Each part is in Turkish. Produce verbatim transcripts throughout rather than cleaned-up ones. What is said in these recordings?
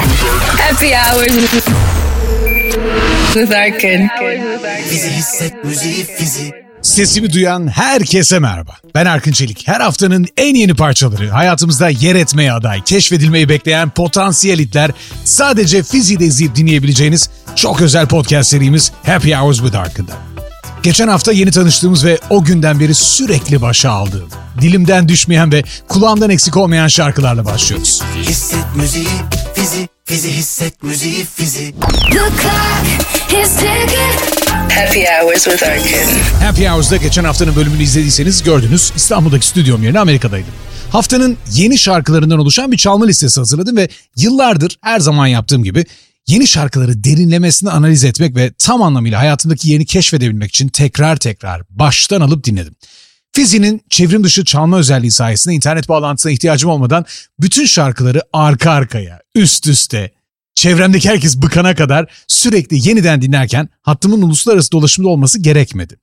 Happy Hours with Arkın. Fizy hisset müziği Fizy. Sesimi duyan herkese merhaba. Ben Arkın Çelik. Her haftanın en yeni parçaları, hayatımızda yer etmeye aday, keşfedilmeyi bekleyen potansiyel hitler sadece Fizy'de izleyip dinleyebileceğiniz çok özel podcast serimiz Happy Hours with Arkın'da. Geçen hafta yeni tanıştığımız ve o günden beri sürekli başa aldığım, dilimden düşmeyen ve kulağımdan eksik olmayan şarkılarla başlıyoruz. Hisset müziği, Fizy, Fizy hisset müziği, Fizy. Happy Hours with Arkın. Happy Hours'da geçen haftanın bölümünü izlediyseniz gördünüz, İstanbul'daki stüdyom yerine Amerika'daydım. Haftanın yeni şarkılarından oluşan bir çalma listesi hazırladım ve yıllardır her zaman yaptığım gibi yeni şarkıları derinlemesine analiz etmek ve tam anlamıyla hayatımdaki yerini keşfedebilmek için tekrar tekrar baştan alıp dinledim. Fizy'nin çevrim dışı çalma özelliği sayesinde internet bağlantısına ihtiyacım olmadan bütün şarkıları arka arkaya, üst üste, çevremdeki herkes bıkana kadar sürekli yeniden dinlerken hattımın uluslararası dolaşımda olması gerekmedi.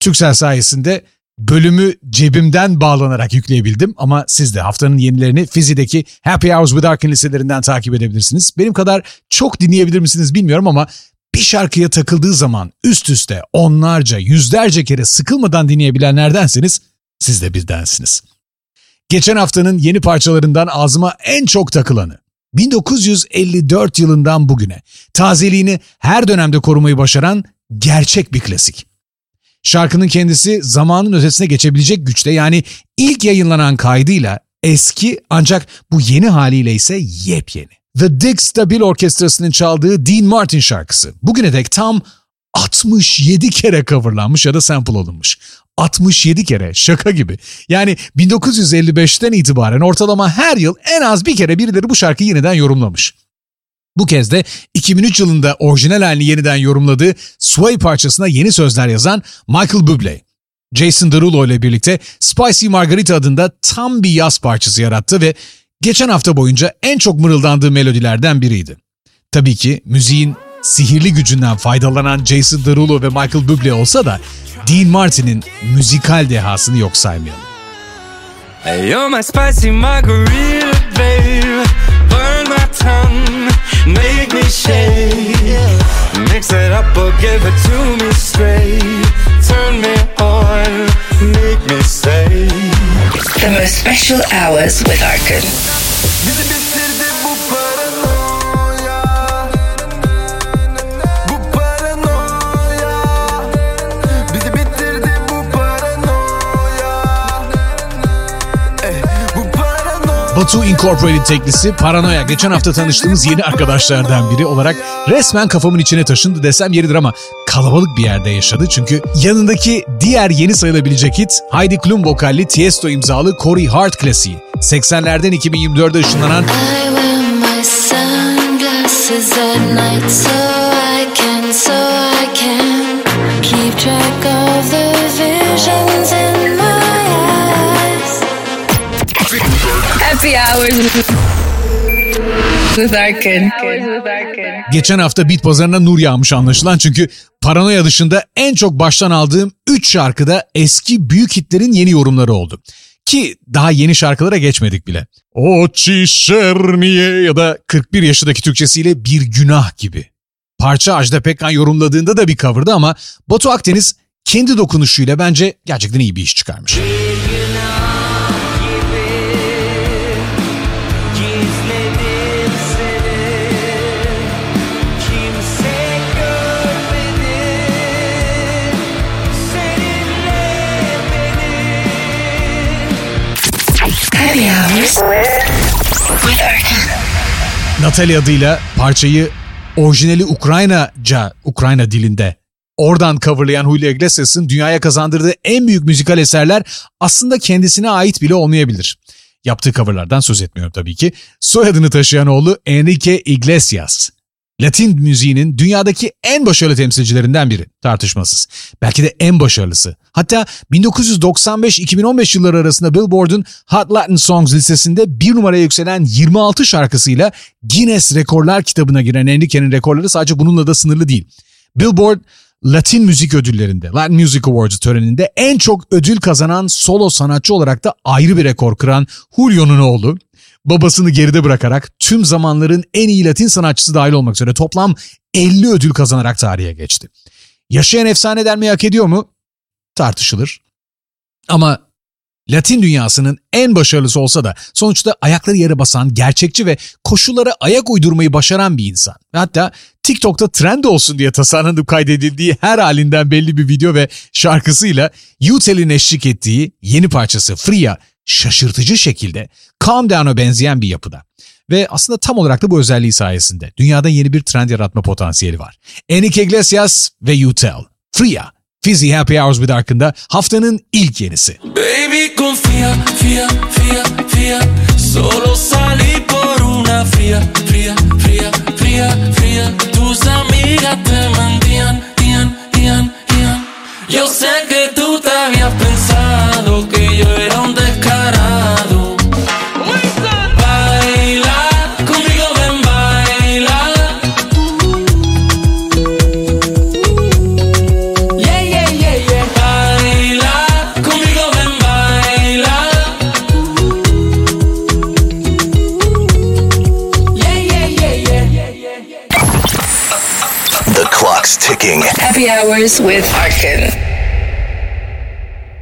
Turkcell sayesinde bölümü cebimden bağlanarak yükleyebildim ama siz de haftanın yenilerini Fizy'deki Happy Hours with Arkın listelerinden takip edebilirsiniz. Benim kadar çok dinleyebilir misiniz bilmiyorum ama bir şarkıya takıldığı zaman üst üste onlarca, yüzlerce kere sıkılmadan dinleyebilenlerdenseniz siz de birdensiniz. Geçen haftanın yeni parçalarından ağzıma en çok takılanı, bin dokuz yüz elli dört yılından bugüne tazeliğini her dönemde korumayı başaran gerçek bir klasik. Şarkının kendisi zamanın ötesine geçebilecek güçte, yani ilk yayınlanan kaydıyla eski ancak bu yeni haliyle ise yepyeni. The Dick Stabile Orkestrası'nın çaldığı Dean Martin şarkısı bugüne dek tam altmış yedi kere coverlanmış ya da sample alınmış. altmış yedi kere, şaka gibi. Yani bin dokuz yüz elli beşten itibaren ortalama her yıl en az bir kere birileri bu şarkıyı yeniden yorumlamış. Bu kez de iki bin üç yılında orijinal halini yeniden yorumladığı Sway parçasına yeni sözler yazan Michael Bublé, Jason Derulo ile birlikte Spicy Margarita adında tam bir yaz parçası yarattı ve geçen hafta boyunca en çok mırıldandığı melodilerden biriydi. Tabii ki müziğin sihirli gücünden faydalanan Jason Derulo ve Michael Bublé olsa da Dean Martin'in müzikal dehasını yok saymayalım. Hey, you're my spicy margarita, babe. Burn my tongue, make me shake. Mix it up or give it to me straight. Turn me on, make me say. The most special hours with Arkın. Batu Incorporated teklisi Paranoya geçen hafta tanıştığımız yeni arkadaşlardan biri olarak resmen kafamın içine taşındı desem yeridir ama kalabalık bir yerde yaşadı çünkü yanındaki diğer yeni sayılabilecek hit Heidi Klum vokalli Tiesto imzalı Corey Hart klasiği seksenlerden iki bin yirmi dörde ışınlanan Happy Hours with Arkın. Geçen hafta beat pazarına nur yağmış anlaşılan çünkü Paranoya dışında en çok baştan aldığım üç şarkıda eski büyük hitlerin yeni yorumları oldu. Ki daha yeni şarkılara geçmedik bile. O çişerniye ya da kırk bir yaşındaki Türkçesiyle bir günah gibi. Parça Ajda Pekkan yorumladığında da bir cover'dı ama Batu Akdeniz kendi dokunuşuyla bence gerçekten iyi bir iş çıkarmış. Natalia adıyla parçayı orijinali Ukraynaca, Ukrayna dilinde oradan coverlayan Enrique Iglesias'ın dünyaya kazandırdığı en büyük müzikal eserler aslında kendisine ait bile olmayabilir. Yaptığı coverlardan söz etmiyorum tabii ki. Soyadını taşıyan oğlu Enrique Iglesias, Latin müziğinin dünyadaki en başarılı temsilcilerinden biri, tartışmasız. Belki de en başarılısı. Hatta bin dokuz yüz doksan beş iki bin on beş yılları arasında Billboard'un Hot Latin Songs listesinde bir numaraya yükselen yirmi altı şarkısıyla Guinness Rekorlar kitabına giren Enrique'nin rekorları sadece bununla da sınırlı değil. Billboard Latin Müzik Ödülleri'nde, Latin Music Awards töreninde en çok ödül kazanan solo sanatçı olarak da ayrı bir rekor kıran Julio'nun oğlu, babasını geride bırakarak tüm zamanların en iyi Latin sanatçısı dahil olmak üzere toplam elli ödül kazanarak tarihe geçti. Yaşayan efsane denmeyi hak ediyor mu? Tartışılır. Ama Latin dünyasının en başarılısı olsa da sonuçta ayakları yere basan, gerçekçi ve koşullara ayak uydurmayı başaran bir insan. Hatta TikTok'ta trend olsun diye tasarlanıp kaydedildiği her halinden belli bir video ve şarkısıyla U T L'in eşlik ettiği yeni parçası Fria şaşırtıcı şekilde Calm Down'a benzeyen bir yapıda. Ve aslında tam olarak da bu özelliği sayesinde dünyada yeni bir trend yaratma potansiyeli var. Enrique Iglesias ve U T L. Fria. Fizy Happy Hours with Arkın'da haftanın ilk yenisi. Baby confía, fía, fía, fía. Solo salí por una fría, fría, fría, fría, fría. Tus amigas te mandían, ian, ian, ian. Yo sé que tú te habías pensado que yo era un descarado. Happy Hours with Arkın.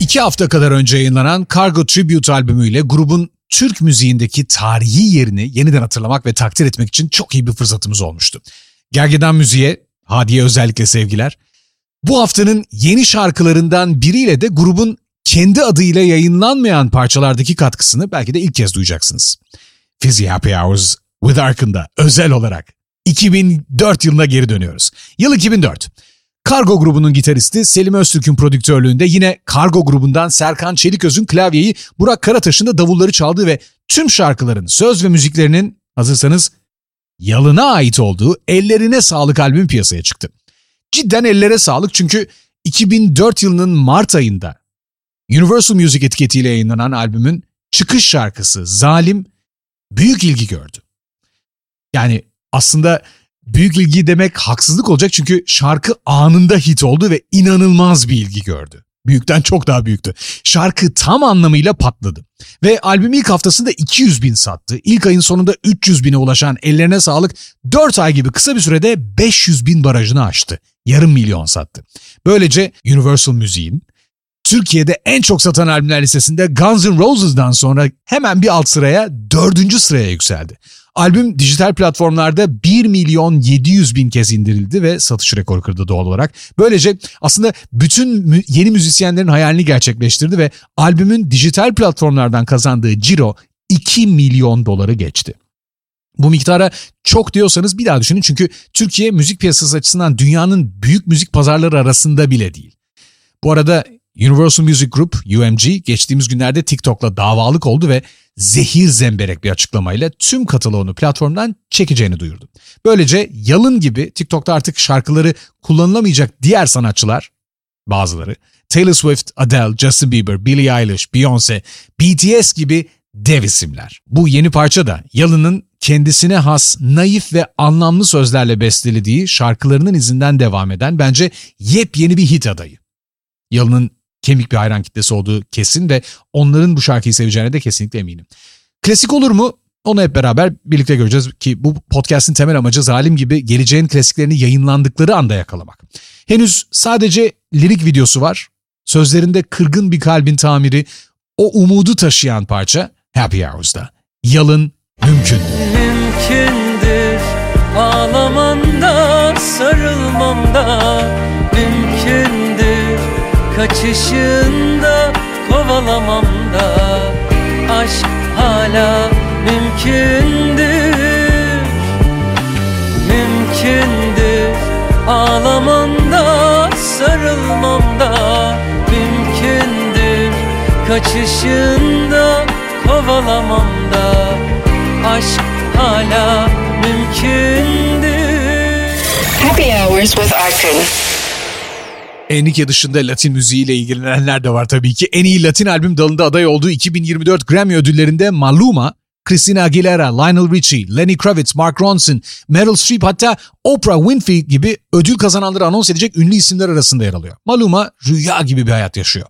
İki hafta kadar önce yayınlanan Cargo Tribute albümüyle grubun Türk müziğindeki tarihi yerini yeniden hatırlamak ve takdir etmek için çok iyi bir fırsatımız olmuştu. Gergedan müziğe, Hadi'ye özellikle sevgiler. Bu haftanın yeni şarkılarından biriyle de grubun kendi adıyla yayınlanmayan parçalardaki katkısını belki de ilk kez duyacaksınız. Fizy Happy Hours with Arkın'da özel olarak iki bin dört yılına geri dönüyoruz. Yıl iki bin dört. Kargo grubunun gitaristi Selim Öztürk'ün prodüktörlüğünde yine Kargo grubundan Serkan Çeliköz'ün klavyeyi, Burak Karataş'ın da davulları çaldığı ve tüm şarkıların söz ve müziklerinin, hazırsanız, Yalın'a ait olduğu Ellerine Sağlık albüm piyasaya çıktı. Cidden ellere sağlık, çünkü iki bin dört yılının Mart ayında Universal Music etiketiyle yayınlanan albümün çıkış şarkısı Zalim büyük ilgi gördü. Yani aslında büyük ilgi demek haksızlık olacak, çünkü şarkı anında hit oldu ve inanılmaz bir ilgi gördü. Büyükten çok daha büyüktü. Şarkı tam anlamıyla patladı. Ve albüm ilk haftasında iki yüz bin sattı. İlk ayın sonunda üç yüz bine ulaşan Ellerine Sağlık dört ay gibi kısa bir sürede beş yüz bin barajını aştı. Yarım milyon sattı. Böylece Universal Music'in Türkiye'de en çok satan albümler listesinde Guns N' Roses'dan sonra hemen bir alt sıraya, dördüncü sıraya yükseldi. Albüm dijital platformlarda bir milyon yedi yüz bin kez indirildi ve satış rekoru kırdı doğal olarak. Böylece aslında bütün yeni müzisyenlerin hayalini gerçekleştirdi ve albümün dijital platformlardan kazandığı ciro iki milyon doları geçti. Bu miktara çok diyorsanız bir daha düşünün, çünkü Türkiye müzik piyasası açısından dünyanın büyük müzik pazarları arasında bile değil. Bu arada Universal Music Group, U M G, geçtiğimiz günlerde TikTok'la davalık oldu ve zehir zemberek bir açıklamayla tüm kataloğunu platformdan çekeceğini duyurdu. Böylece Yalın gibi TikTok'ta artık şarkıları kullanılamayacak diğer sanatçılar, bazıları, Taylor Swift, Adele, Justin Bieber, Billie Eilish, Beyoncé, B T S gibi dev isimler. Bu yeni parça da Yalın'ın kendisine has, naif ve anlamlı sözlerle bestelediği şarkılarının izinden devam eden bence yepyeni bir hit adayı. Yalın'ın kemik bir hayran kitlesi olduğu kesin ve onların bu şarkıyı seveceğine de kesinlikle eminim. Klasik olur mu? Onu hep beraber birlikte göreceğiz ki bu podcast'in temel amacı Zalim gibi geleceğin klasiklerini yayınlandıkları anda yakalamak. Henüz sadece lirik videosu var. Sözlerinde kırgın bir kalbin tamiri, o umudu taşıyan parça Happy Hours'da. Yalın mümkündür. Mümkündür ağlamanda, sarılmamda mümkündür. Kaçışında, kovalamamda aşk hala mümkündür. Mümkündür ağlamanda, sarılmamda mümkündür. Kaçışında, kovalamamda aşk hala mümkündür. Happy Hours with Arkın. Enrique dışında Latin müziğiyle ilgilenenler de var tabii ki. En iyi Latin albüm dalında aday olduğu iki bin yirmi dört Grammy ödüllerinde Maluma, Christina Aguilera, Lionel Richie, Lenny Kravitz, Mark Ronson, Meryl Streep, hatta Oprah Winfrey gibi ödül kazananları anons edecek ünlü isimler arasında yer alıyor. Maluma rüya gibi bir hayat yaşıyor.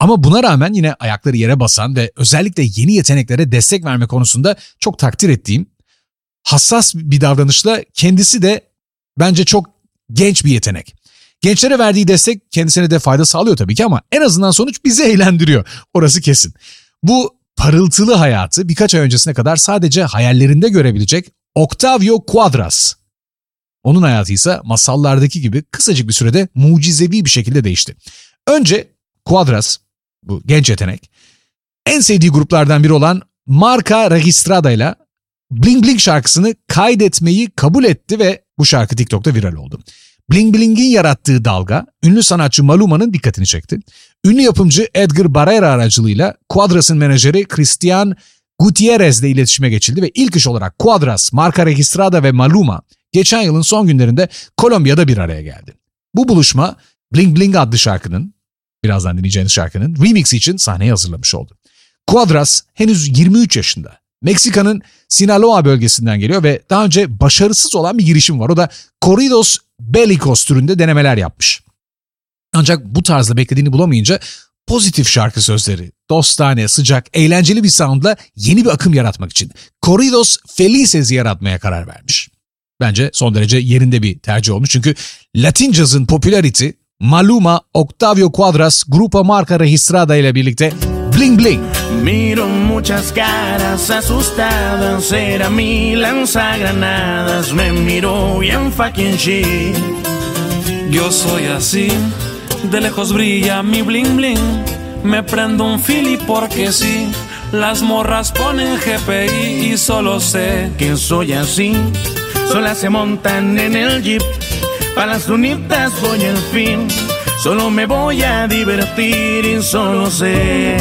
Ama buna rağmen yine ayakları yere basan ve özellikle yeni yeteneklere destek verme konusunda çok takdir ettiğim, hassas bir davranışla kendisi de bence çok genç bir yetenek. Gençlere verdiği destek kendisine de fayda sağlıyor tabii ki ama en azından sonuç bizi eğlendiriyor. Orası kesin. Bu parıltılı hayatı birkaç ay öncesine kadar sadece hayallerinde görebilecek Octavio Cuadras. Onun hayatı ise masallardaki gibi kısacık bir sürede mucizevi bir şekilde değişti. Önce Cuadras, bu genç yetenek, en sevdiği gruplardan biri olan Marca Registrada ile Bling Bling şarkısını kaydetmeyi kabul etti ve bu şarkı TikTok'ta viral oldu. Bling Bling'in yarattığı dalga ünlü sanatçı Maluma'nın dikkatini çekti. Ünlü yapımcı Edgar Barrera aracılığıyla Cuadras'ın menajeri Christian Gutierrez'le iletişime geçildi ve ilk iş olarak Cuadras, Marca Registrada ve Maluma geçen yılın son günlerinde Kolombiya'da bir araya geldi. Bu buluşma Bling Bling adlı şarkının, birazdan dinleyeceğiniz şarkının remixi için sahneye hazırlamış oldu. Cuadras henüz yirmi üç yaşında. Meksika'nın Sinaloa bölgesinden geliyor ve daha önce başarısız olan bir girişim var. O da Corridos Bellicos türünde denemeler yapmış. Ancak bu tarzda beklediğini bulamayınca pozitif şarkı sözleri, dostane, sıcak, eğlenceli bir soundla yeni bir akım yaratmak için Corridos Felices'i yaratmaya karar vermiş. Bence son derece yerinde bir tercih olmuş çünkü Latin Jazz'ın popülariti Maluma, Octavio Cuadras, Grupo Marca Registrada ile birlikte Bling Bling. Miro muchas caras asustadas, era mi lanzagranadas, me miró bien fucking shit. Yo soy así, de lejos brilla mi bling bling, me prendo un fili porque sí, las morras ponen G P I y solo sé que soy así, solas se montan en el jeep, a las lunitas voy en fin, solo me voy a divertir y solo sé.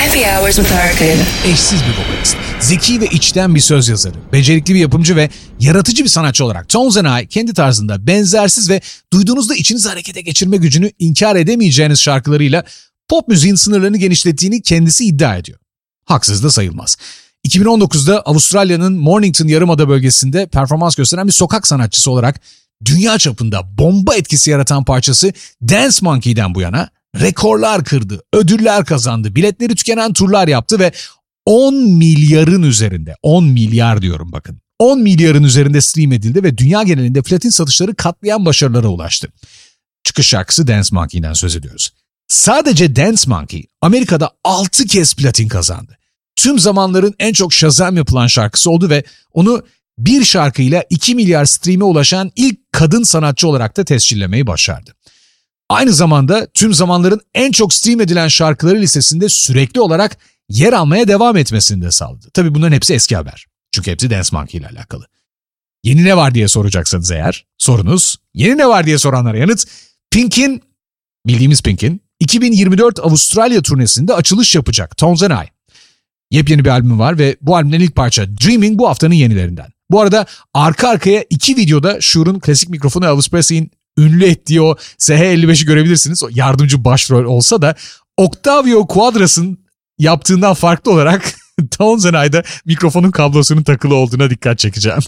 Happy Hours with Arkın. Eşsiz bir vokalist, zeki ve içten bir söz yazarı, becerikli bir yapımcı ve yaratıcı bir sanatçı olarak Tones and I kendi tarzında benzersiz ve duyduğunuzda içinizi harekete geçirme gücünü inkar edemeyeceğiniz şarkılarıyla pop müziğin sınırlarını genişlettiğini kendisi iddia ediyor. Haksız da sayılmaz. iki bin on dokuzda Avustralya'nın Mornington Yarımada bölgesinde performans gösteren bir sokak sanatçısı olarak dünya çapında bomba etkisi yaratan parçası Dance Monkey'den bu yana rekorlar kırdı, ödüller kazandı, biletleri tükenen turlar yaptı ve on milyarın üzerinde, on milyar diyorum bakın, on milyarın üzerinde stream edildi ve dünya genelinde platin satışları katlayan başarılara ulaştı. Çıkış şarkısı Dance Monkey'den söz ediyoruz. Sadece Dance Monkey Amerika'da altı kez platin kazandı. Tüm zamanların en çok şazam yapılan şarkısı oldu ve onu bir şarkıyla iki milyar stream'e ulaşan ilk kadın sanatçı olarak da tescillemeyi başardı. Aynı zamanda tüm zamanların en çok stream edilen şarkıları listesinde sürekli olarak yer almaya devam etmesini de sağladı. Tabii bunların hepsi eski haber. Çünkü hepsi Dance Monkey ile alakalı. Yeni ne var diye soracaksanız eğer sorunuz, yeni ne var diye soranlara yanıt, Pink'in, bildiğimiz Pink'in iki bin yirmi dört Avustralya turnesinde açılış yapacak Tones and I. Yepyeni bir albüm var ve bu albümden ilk parça Dreaming bu haftanın yenilerinden. Bu arada arka arkaya iki videoda Shure'un klasik mikrofonu Elvis Presley'in ünlü ettiği o S H elli beşi görebilirsiniz. O yardımcı başrol olsa da Octavio Cuadras'ın yaptığından farklı olarak Tones and I'da mikrofonun kablosunun takılı olduğuna dikkat çekeceğim.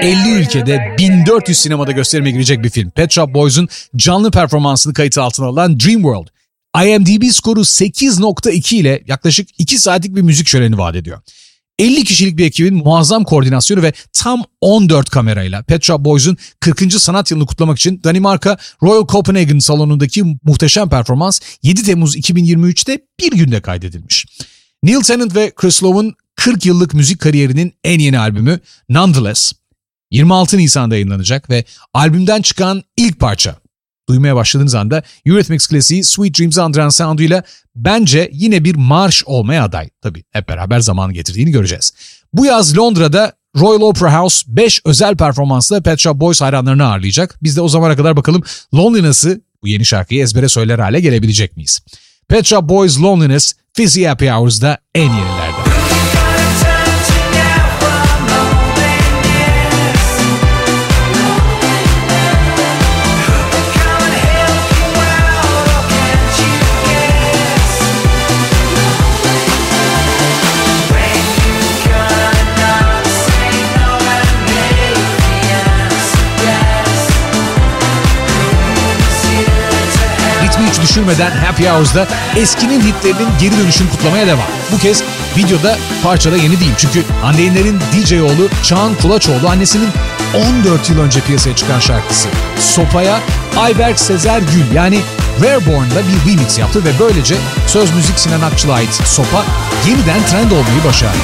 elli ülkede bin dört yüz sinemada gösterime girecek bir film. Pet Shop Boys'un canlı performansını kayıt altına alan Dream World. I M D B skoru sekiz nokta iki ile yaklaşık iki saatlik bir müzik şöleni vaat ediyor. elli kişilik bir ekibin muazzam koordinasyonu ve tam on dört kamerayla Pet Shop Boys'un kırkıncı sanat yılını kutlamak için Danimarka Royal Copenhagen salonundaki muhteşem performans yedi Temmuz iki bin yirmi üçte bir günde kaydedilmiş. Neil Tennant ve Chris Lowe'un kırk yıllık müzik kariyerinin en yeni albümü Nonetheless yirmi altı Nisan'da yayınlanacak ve albümden çıkan ilk parça duymaya başladığınız anda Eurythmics klasiği Sweet Dreams andıran sounduyla bence yine bir marş olmaya aday. Tabii hep beraber zamanı getirdiğini göreceğiz. Bu yaz Londra'da Royal Opera House beş özel performansla Pet Shop Boys hayranlarını ağırlayacak. Biz de o zamana kadar bakalım Loneliness'ı, bu yeni şarkıyı ezbere söyler hale gelebilecek miyiz? Pet Shop Boys Loneliness, Fizy Happy Hours'da en yenilerde. Düşürmeden Happy Hours'da eskinin hitlerinin geri dönüşünü kutlamaya devam. Bu kez videoda parçada yeni değil çünkü Hande Yener'in D J oğlu Çağan Kulaçoğlu annesinin on dört yıl önce piyasaya çıkan şarkısı Sopa'ya Ayberk Sezer Gül yani Rareborn'da bir remix yaptı ve böylece söz müzik Sinan Akçıl'a ait Sopa yeniden trend olmayı başardı.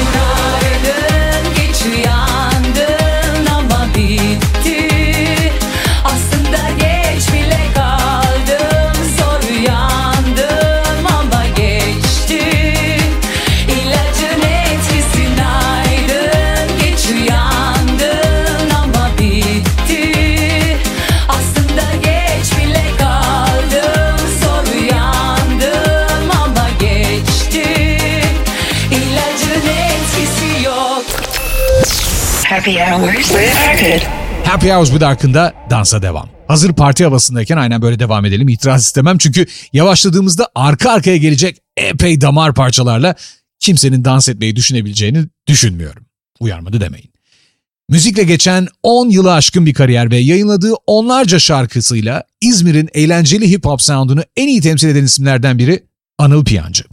Happy Hours with Arkın. Happy Hours with Arkın'da dansa devam. Hazır parti havasındayken aynen böyle devam edelim. İtiraz istemem çünkü yavaşladığımızda arka arkaya gelecek epey damar parçalarla kimsenin dans etmeyi düşünebileceğini düşünmüyorum. Uyarmadı demeyin. Müzikle geçen on yılı aşkın bir kariyer ve yayınladığı onlarca şarkısıyla İzmir'in eğlenceli hip hop sound'unu en iyi temsil eden isimlerden biri Anıl Piyancı.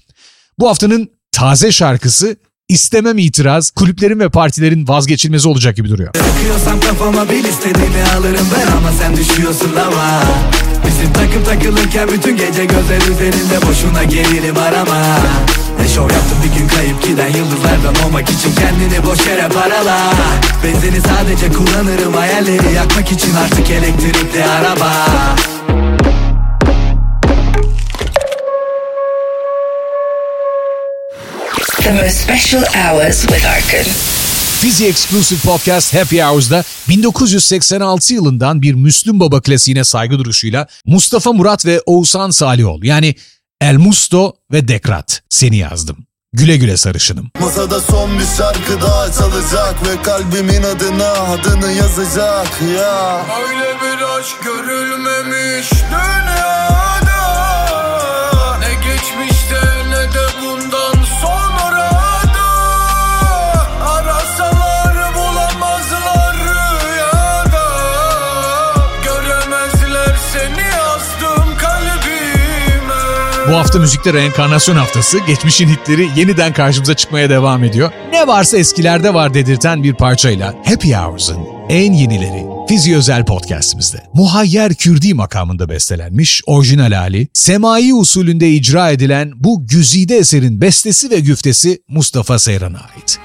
Bu haftanın taze şarkısı İstemem itiraz, kulüplerin ve partilerin vazgeçilmezi olacak gibi duruyor. Takıyorsam kafama bir listediğini alırım ben ama sen düşüyorsun lava. Bizim takım takılırken bütün gece gözler üzerinde boşuna gelirim arama. Ne şov yaptım bir gün kayıp giden yıldızlardan olmak için kendini boş yere parala. Benzini sadece kullanırım hayalleri yakmak için artık elektrikli araba. The most special hours with Arkın. Fizy Exclusive Podcast Happy Hours'da bin dokuz yüz seksen altı yılından bir Müslüm Baba klasiğine saygı duruşuyla Mustafa Murat ve Oğuzhan Salihol yani El Musto ve Dekrat seni yazdım. Güle güle sarışınım. Masada son bir şarkı daha çalacak ve kalbimin adına adını yazacak ya. Öyle bir aşk görülmemiş dünyada. Ne geçmişte ne de bundan. Bu hafta müzikte reenkarnasyon haftası, geçmişin hitleri yeniden karşımıza çıkmaya devam ediyor. Ne varsa eskilerde var dedirten bir parçayla Happy Hours'ın en yenileri Fizy özel podcast'imizde. Muhayyer Kürdi makamında bestelenmiş, orijinal hali, semai usulünde icra edilen bu güzide eserin bestesi ve güftesi Mustafa Seyran'a ait.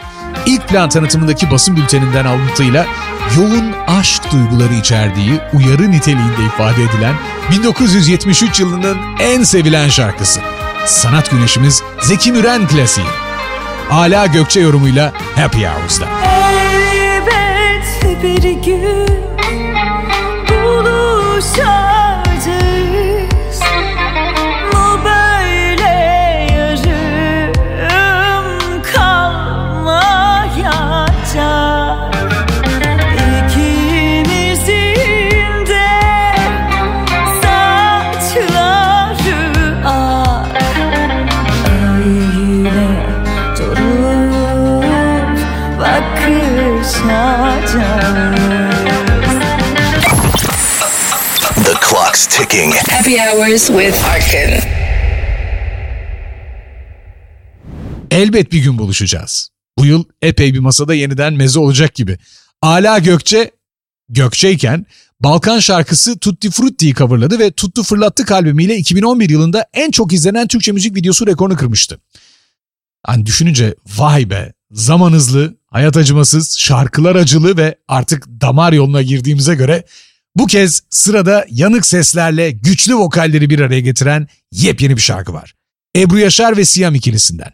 İlk plan tanıtımındaki basın bülteninden alıntıyla yoğun aşk duyguları içerdiği uyarı niteliğinde ifade edilen bin dokuz yüz yetmiş üç yılının en sevilen şarkısı. Sanat güneşimiz Zeki Müren klasiği. Ala Gökçe yorumuyla Happy Hours'da. Elbet bir gün buluşacağız. Bu böyle yarım kalmayacak. The clock's ticking. Happy Hours with Arkın. Elbet bir gün buluşacağız. Bu yıl epey bir masada yeniden meze olacak gibi. Ala Gökçe, Gökçeyken Balkan şarkısı Tutti Frutti'yi coverladı ve Tuttu Fırlattı albümüyle iki bin on bir yılında en çok izlenen Türkçe müzik videosu rekorunu kırmıştı. Hani düşününce vay be, zaman hızlı, hayat acımasız, şarkılar acılı ve artık damar yoluna girdiğimize göre Bu kez sırada yanık seslerle güçlü vokalleri bir araya getiren yepyeni bir şarkı var. Ebru Yaşar ve Siyam ikilisinden.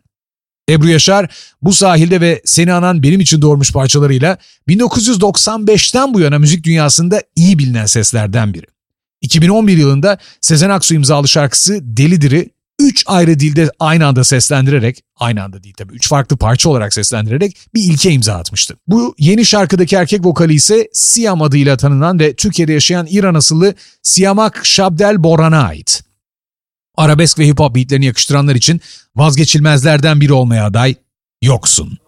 Ebru Yaşar, Bu Sahilde ve Seni Anan Benim İçin Doğurmuş parçalarıyla bin dokuz yüz doksan beşten bu yana müzik dünyasında iyi bilinen seslerden biri. iki bin on bir yılında Sezen Aksu imzalı şarkısı Deli Diri üç ayrı dilde aynı anda seslendirerek, aynı anda değil tabii, üç farklı parça olarak seslendirerek bir ilke imza atmıştı. Bu yeni şarkıdaki erkek vokali ise Siyam adıyla tanınan ve Türkiye'de yaşayan İran asıllı Siyamak Şabdel Boran'a ait. Arabesk ve hip-hop beatlerini yakıştıranlar için vazgeçilmezlerden biri olmaya aday Yoksun.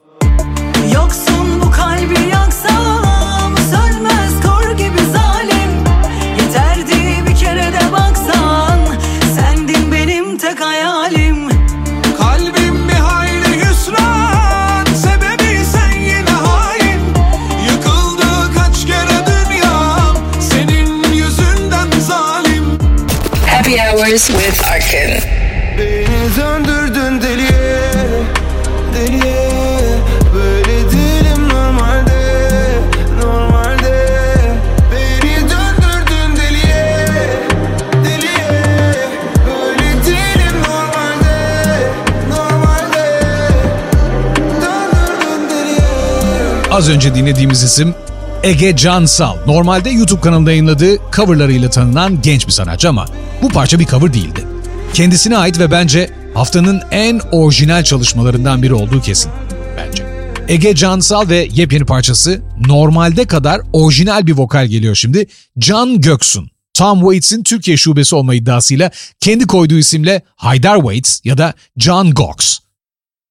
Yoksun bu kalbi yaksam, sönmez kor gibi zalim. Yeterdi bir kere de baksan, sendin benim tek hayalim. Kalbim bir hayli hüsran, sebebi sen yine hain. Yıkıldı kaç kere dünyam, senin yüzünden zalim. Happy Hours with Arkın. Beni döndürdün deliye, deliye. Böyle değilim normalde, normalde. Beni döndürdün deliye, deliye. Böyle değilim normalde, normalde. Döndürdün deliye. Az önce dinlediğimiz isim Ege Can Sal. Normalde YouTube kanalında yayınladığı coverlarıyla tanınan genç bir sanatçı ama bu parça bir cover değildi. Kendisine ait ve bence haftanın en orijinal çalışmalarından biri olduğu kesin. Bence. Ege Can Sal ve yepyeni parçası normalde kadar orijinal bir vokal geliyor şimdi. Can Göksun, Tom Waits'in Türkiye şubesi olma iddiasıyla kendi koyduğu isimle Haydar Waits ya da Can Gox.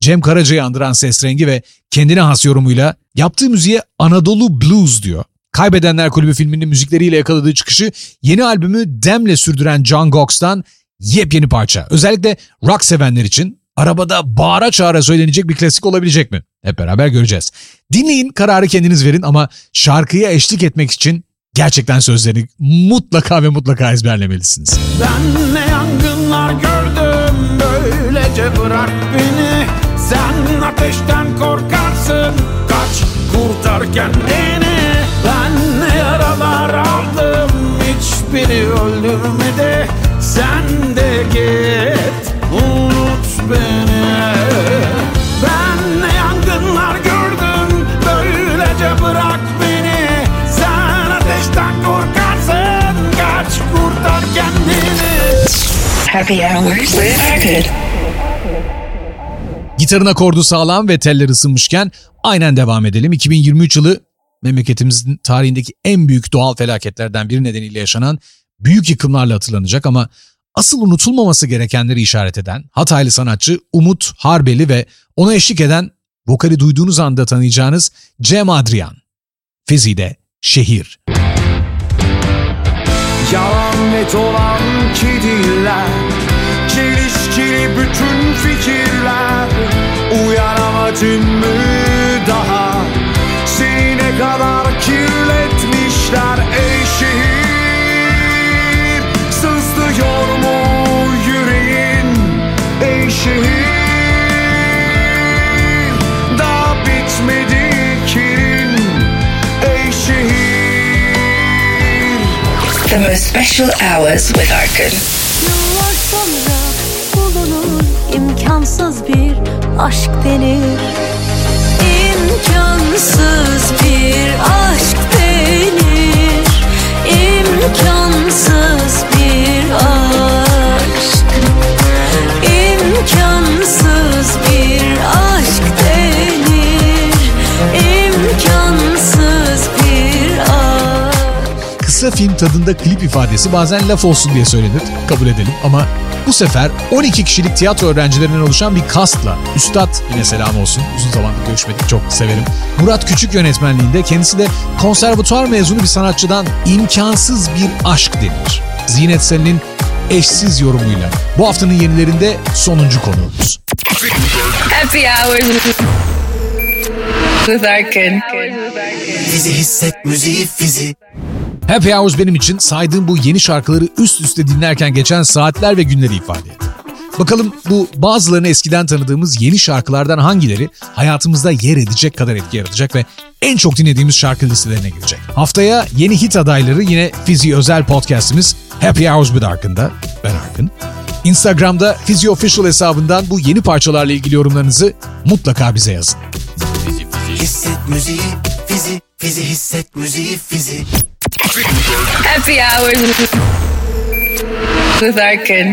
Cem Karaca'yı andıran ses rengi ve kendine has yorumuyla yaptığı müziğe Anadolu Blues diyor. Kaybedenler Kulübü filminin müzikleriyle yakaladığı çıkışı yeni albümü Dem'le sürdüren Can Gox'tan yepyeni parça. Özellikle rock sevenler için arabada bağıra çağıra söylenecek bir klasik olabilecek mi? Hep beraber göreceğiz. Dinleyin, kararı kendiniz verin ama şarkıya eşlik etmek için gerçekten sözlerini mutlaka ve mutlaka ezberlemelisiniz. Ben ne yangınlar gördüm, böylece bırak beni. Sen ateşten korkarsın, kaç kurtar kendini. Ben ne yaralar aldım, hiçbiri öldürmedi. Sen de git, unut beni. Ben ne yangınlar gördüm, böylece bırak beni. Sen ateşten korkarsın, kaç kurtar kendini. Happy Hours with Arkın. Gitarın akordu sağlam ve teller ısınmışken aynen devam edelim. iki bin yirmi üç yılı memleketimizin tarihindeki en büyük doğal felaketlerden biri nedeniyle yaşanan büyük yıkımlarla hatırlanacak ama asıl unutulmaması gerekenleri işaret eden Hataylı sanatçı Umut Harbeli ve ona eşlik eden vokali duyduğunuz anda tanıyacağınız Cem Adrian. Fizy'de Şehir. Yalan net olan kediler, çelişkili bütün fikirler, uyanamadın mı daha, seni ne kadar kirletmişler ey şehir. Yorma yüreğin ey şehir, daha bitmedi kirin ey şehir. The most special hours with Arkın. Yıllar sonra bulunur imkansız bir aşk denir. İmkansız bir aşk denir. İmkansız bir aşk, imkansız bir aşk denir, imkansız bir aşk. Kısa film tadında klip ifadesi bazen laf olsun diye söylenir, kabul edelim ama bu sefer on iki kişilik tiyatro öğrencilerinden oluşan bir kastla Üstad, yine selam olsun, uzun zamandır görüşmedik, çok severim, Murat Küçük yönetmenliğinde, kendisi de konservatuvar mezunu bir sanatçıdan imkansız bir aşk denir. Zinet Selin'in eşsiz yorumuyla bu haftanın yenilerinde sonuncu konuğumuz. Happy Hours with Arkın. Fizi hisset, müziği Fizi. Happy Hours benim için saydığım bu yeni şarkıları üst üste dinlerken geçen saatler ve günleri ifade ediyor. Bakalım bu bazılarını eskiden tanıdığımız yeni şarkılardan hangileri hayatımızda yer edecek kadar etki yaratacak ve en çok dinlediğimiz şarkı listelerine girecek. Haftaya yeni hit adayları yine Fizy özel podcastimiz Happy Hours with Arkın'da. Ben Arkın. Instagram'da Fizy Official hesabından bu yeni parçalarla ilgili yorumlarınızı mutlaka bize yazın. Fizy, Fizy. Hisset müziği, Fizy, Fizy hisset müziği, Fizy. Happy Hours with Arkın.